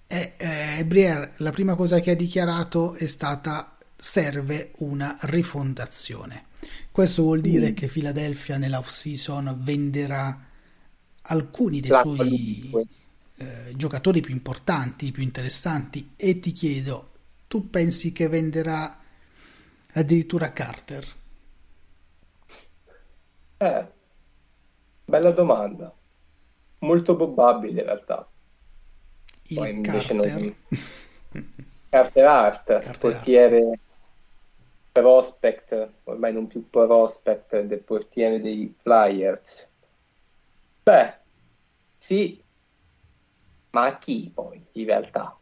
E Briere, la prima cosa che ha dichiarato è stata: serve una rifondazione. Questo vuol dire che Philadelphia nell'off season venderà alcuni dei suoi giocatori più importanti, più interessanti, e ti chiedo, tu pensi che venderà addirittura Carter? Bella domanda, molto probabile in realtà. Poi invece Carter non... Carter Hart, portiere prospect, ormai non più prospect, del portiere dei Flyers. Beh, sì, ma a chi poi in realtà?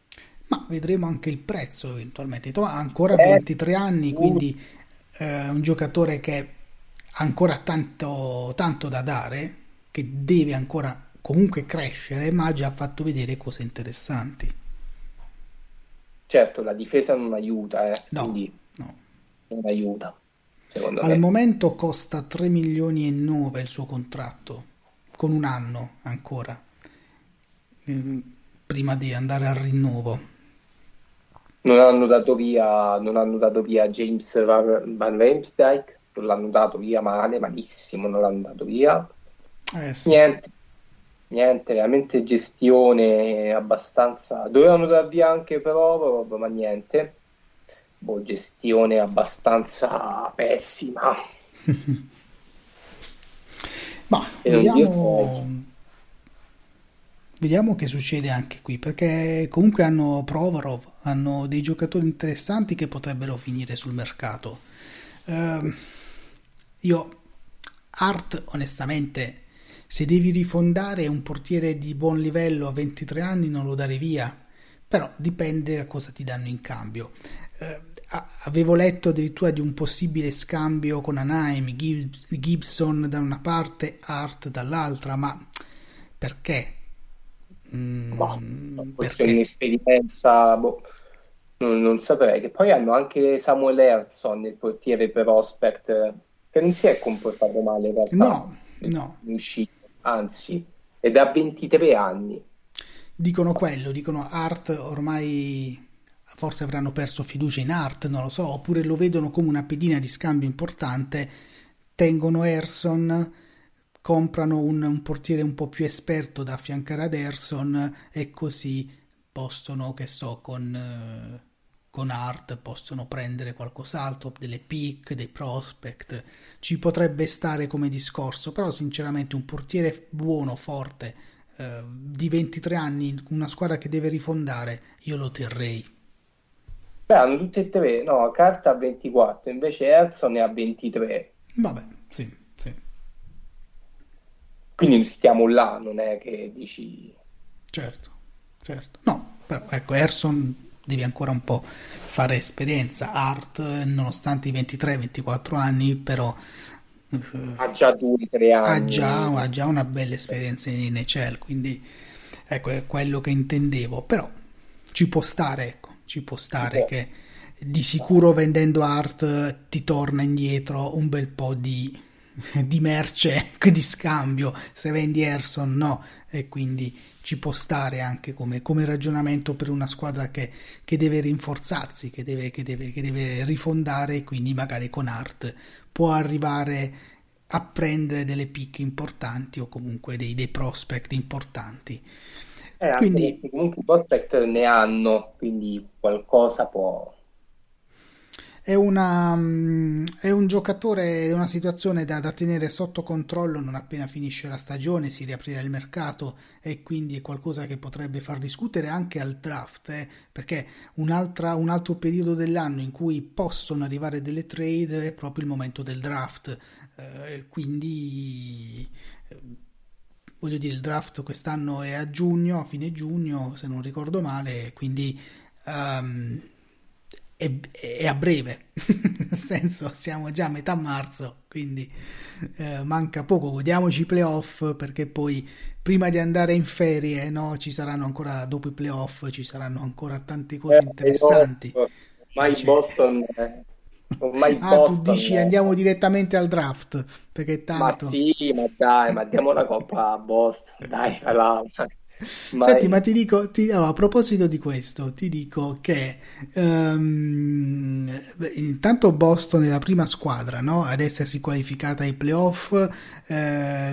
Ma vedremo anche il prezzo eventualmente. Ha ancora 23 anni, quindi un giocatore che ha ancora tanto, tanto da dare, che deve ancora comunque crescere, ma ha già fatto vedere cose interessanti. Certo, la difesa non aiuta, no. Non aiuta, secondo me. Al momento costa 3 milioni e 9 il suo contratto, con un anno ancora, prima di andare al rinnovo. Non hanno dato via James Van Riemsdyk, non l'hanno dato via malissimo, non l'hanno dato via. Sì. Niente, veramente gestione abbastanza... Dovevano dar via anche però, ma niente. Gestione abbastanza pessima. Ma vediamo che succede anche qui, perché comunque hanno Provorov, hanno dei giocatori interessanti che potrebbero finire sul mercato. Hart, onestamente... Se devi rifondare un portiere di buon livello a 23 anni non lo dare via, però dipende da cosa ti danno in cambio. Avevo letto addirittura di un possibile scambio con Anaheim, Gibson da una parte, Hart dall'altra, ma perché? Questa è un'esperienza, non saprei. Che poi hanno anche Samuel Herson, il portiere prospect, che non si è comportato male in realtà. No. Anzi, è da 23 anni. Dicono Hart ormai, forse avranno perso fiducia in Hart, non lo so, oppure lo vedono come una pedina di scambio importante, tengono Herson, comprano un portiere un po' più esperto da affiancare ad Herson e così possono, con Hart possono prendere qualcos'altro, delle pick, dei prospect. Ci potrebbe stare come discorso, però sinceramente un portiere buono, forte, di 23 anni, una squadra che deve rifondare, io lo terrei. Beh, hanno tutte e tre, no, Carter ha 24, invece Edson ne ha 23. Vabbè, sì. Quindi stiamo là, non è che dici... Certo. No, però ecco, Edson... devi ancora un po' fare esperienza. Hart, nonostante i 23-24 anni, però ha già 2-3 anni, ha già una bella esperienza in NHL, quindi ecco, è quello che intendevo. Però ci può stare, che di sicuro vendendo Hart ti torna indietro un bel po' di merce, di scambio. Se vendi Erson no, e quindi ci può stare anche come ragionamento per una squadra che deve rinforzarsi, che deve rifondare, e quindi magari con Hart può arrivare a prendere delle picche importanti o comunque dei prospect importanti. Quindi comunque i prospect ne hanno, quindi qualcosa può... È un giocatore, è una situazione da tenere sotto controllo non appena finisce la stagione, si riaprirà il mercato, e quindi è qualcosa che potrebbe far discutere anche al draft, perché un altro periodo dell'anno in cui possono arrivare delle trade è proprio il momento del draft, quindi voglio dire, il draft quest'anno è a giugno, a fine giugno se non ricordo male, quindi è a breve nel senso siamo già a metà marzo, quindi manca poco, godiamoci i playoff, perché poi prima di andare in ferie ci saranno ancora, dopo i playoff ci saranno ancora tante cose interessanti. Boston, tu dici andiamo direttamente al draft, perché tanto ma diamo la coppa a Boston, dai. Senti, ma a proposito di questo, ti dico che intanto Boston è la prima squadra ad essersi qualificata ai playoff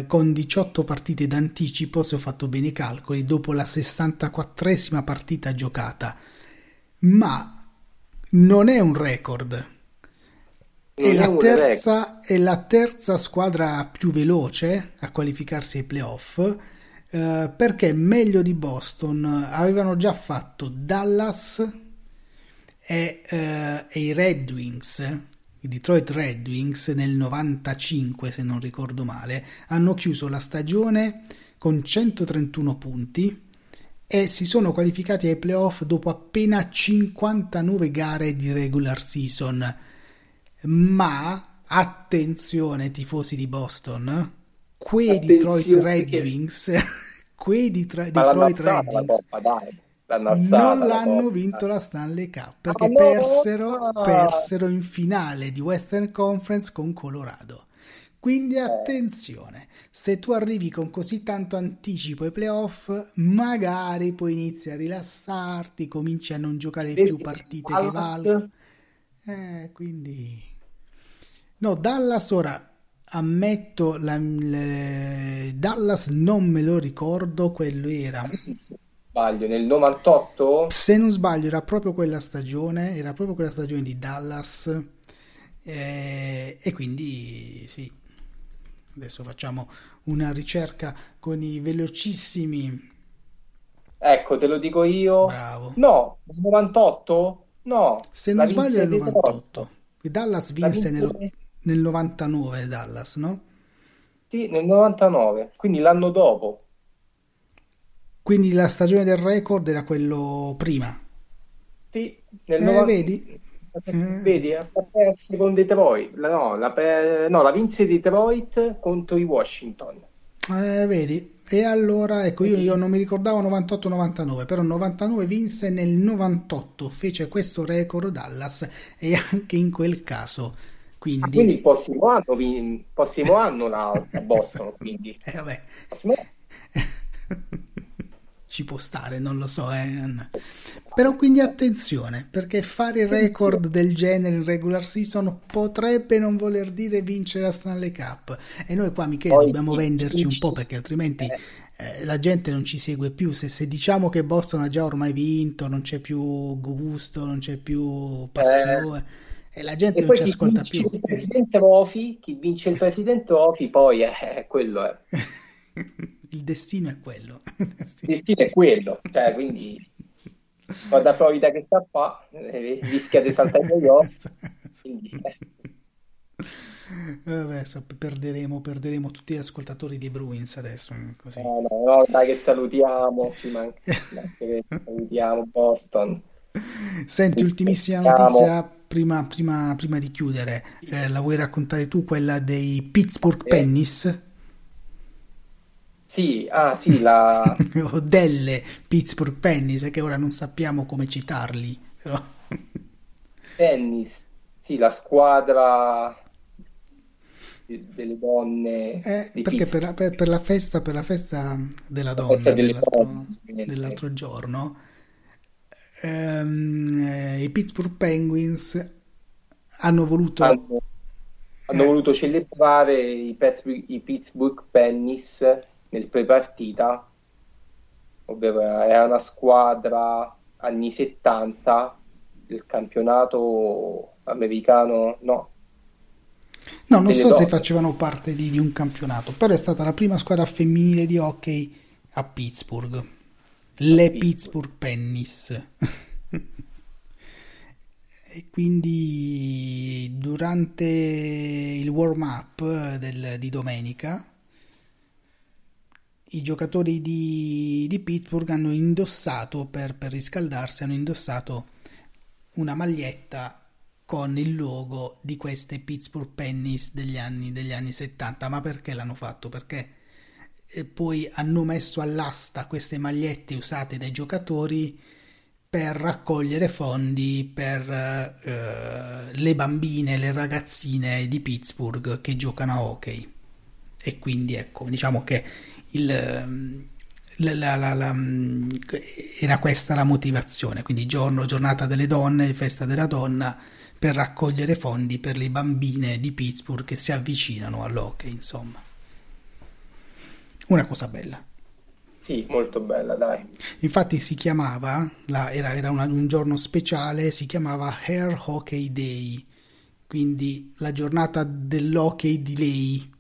con 18 partite d'anticipo, se ho fatto bene i calcoli, dopo la 64esima partita giocata, ma non è un record. È la terza squadra più veloce a qualificarsi ai playoff, perché meglio di Boston avevano già fatto Dallas e i Red Wings, i Detroit Red Wings nel 95 se non ricordo male, hanno chiuso la stagione con 131 punti e si sono qualificati ai playoff dopo appena 59 gare di regular season. Ma attenzione tifosi di Boston, quei Detroit Red Wings, Detroit Red Wings non l'hanno vinto la Stanley Cup, perché persero in finale di Western Conference con Colorado. Quindi attenzione, se tu arrivi con così tanto anticipo ai playoff, magari poi inizi a rilassarti, cominci a non giocare più partite che valgono. Quindi Dallas, ora ammetto, Dallas non me lo ricordo, quello era, se sbaglio, nel 98, se non sbaglio era proprio quella stagione di Dallas, e quindi sì, adesso facciamo una ricerca con i velocissimi, ecco te lo dico io. Bravo. No, 98? No, se non sbaglio è il 98. Dallas vinse nel 99 Dallas, no? Sì, nel 99, quindi l'anno dopo. Quindi la stagione del record era quello prima. Sì, nel 99. Vedi, la perse con Detroit. La vinse Detroit contro i Washington. Vedi, e allora ecco, io non mi ricordavo 98-99, però 99 vinse, nel 98 fece questo record Dallas, e anche in quel caso quindi il prossimo anno la alza Boston, quindi vabbè. Ci può stare, non lo so, però quindi attenzione, perché fare il record del genere in regular season potrebbe non voler dire vincere la Stanley Cup, e noi qua, Michele, dobbiamo venderci un po', perché altrimenti la gente non ci segue più, se diciamo che Boston ha già ormai vinto, non c'è più gusto, non c'è più passione, e la gente non ci ascolta più. Chi vince il presidente Rofi poi quello è... Il destino è quello. Quindi guarda Florida che sta qua, rischia di saltare gli off. Vabbè, perderemo tutti gli ascoltatori dei Bruins adesso. Così. No, dai che salutiamo, ci manca. Salutiamo Boston. Senti, ultimissima notizia prima di chiudere. La vuoi raccontare tu quella dei Pittsburgh Pennies? O delle Pittsburgh Pennies, perché ora non sappiamo come citarli, però tennis, sì, la squadra delle donne, perché per la festa della donna, festa dell'altro giorno, i Pittsburgh Penguins hanno voluto celebrare i Pittsburgh Penguins nel prepartita, ovvero era una squadra anni 70 del campionato americano, se facevano parte di un campionato, però è stata la prima squadra femminile di hockey a Pittsburgh, Pittsburgh Penguins. E quindi durante il warm-up di domenica i giocatori di Pittsburgh hanno indossato, per riscaldarsi, hanno indossato una maglietta con il logo di queste Pittsburgh Penguins degli anni 70. Ma perché l'hanno fatto? Perché poi hanno messo all'asta queste magliette usate dai giocatori per raccogliere fondi per le bambine, le ragazzine di Pittsburgh che giocano a hockey. E quindi ecco, diciamo che era questa la motivazione, quindi giornata delle donne, festa della donna, per raccogliere fondi per le bambine di Pittsburgh che si avvicinano all'hockey, insomma. Una cosa bella. Sì, molto bella, dai. Infatti si chiamava, era un giorno speciale, si chiamava Hair Hockey Day, quindi la giornata dell'hockey di lei,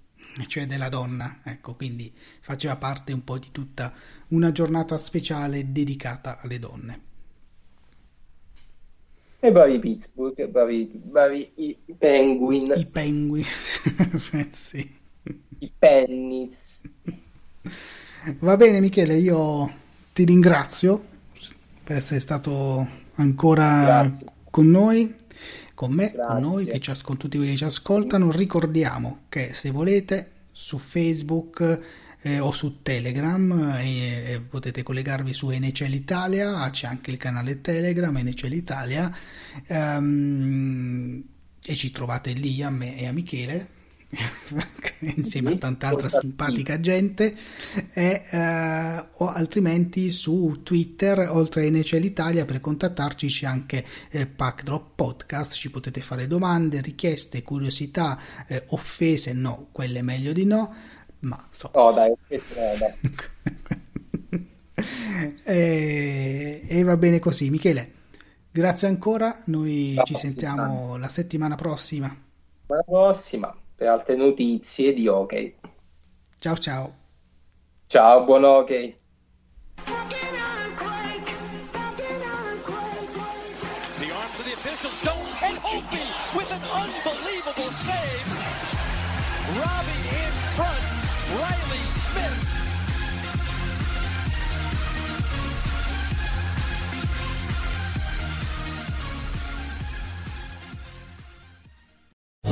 cioè della donna, ecco, quindi faceva parte un po' di tutta una giornata speciale dedicata alle donne. E bravi Pittsburgh, e bravi i Penguin. Sì. I Penguins. Va bene Michele, io ti ringrazio per essere stato ancora con noi. Grazie. Con noi, tutti quelli che ci ascoltano. Ricordiamo che se volete su Facebook o su Telegram potete collegarvi su NHL Italia, c'è anche il canale Telegram NHL Italia, e ci trovate lì a me e a Michele insieme a tanta altra simpatica gente, o altrimenti su Twitter, oltre a NHL Italia, per contattarci c'è anche Pack Top Podcast, ci potete fare domande, richieste, curiosità, offese, no, quelle meglio di no, ma so. No, dai, e va bene così. Michele, grazie ancora, noi ci sentiamo la settimana prossima. La prossima. Per altre notizie di hockey. Ciao ciao. Ciao, buon hockey. The arms of the officials don't, and Obi with an unbelievable save. Robbie in front, Riley Smith.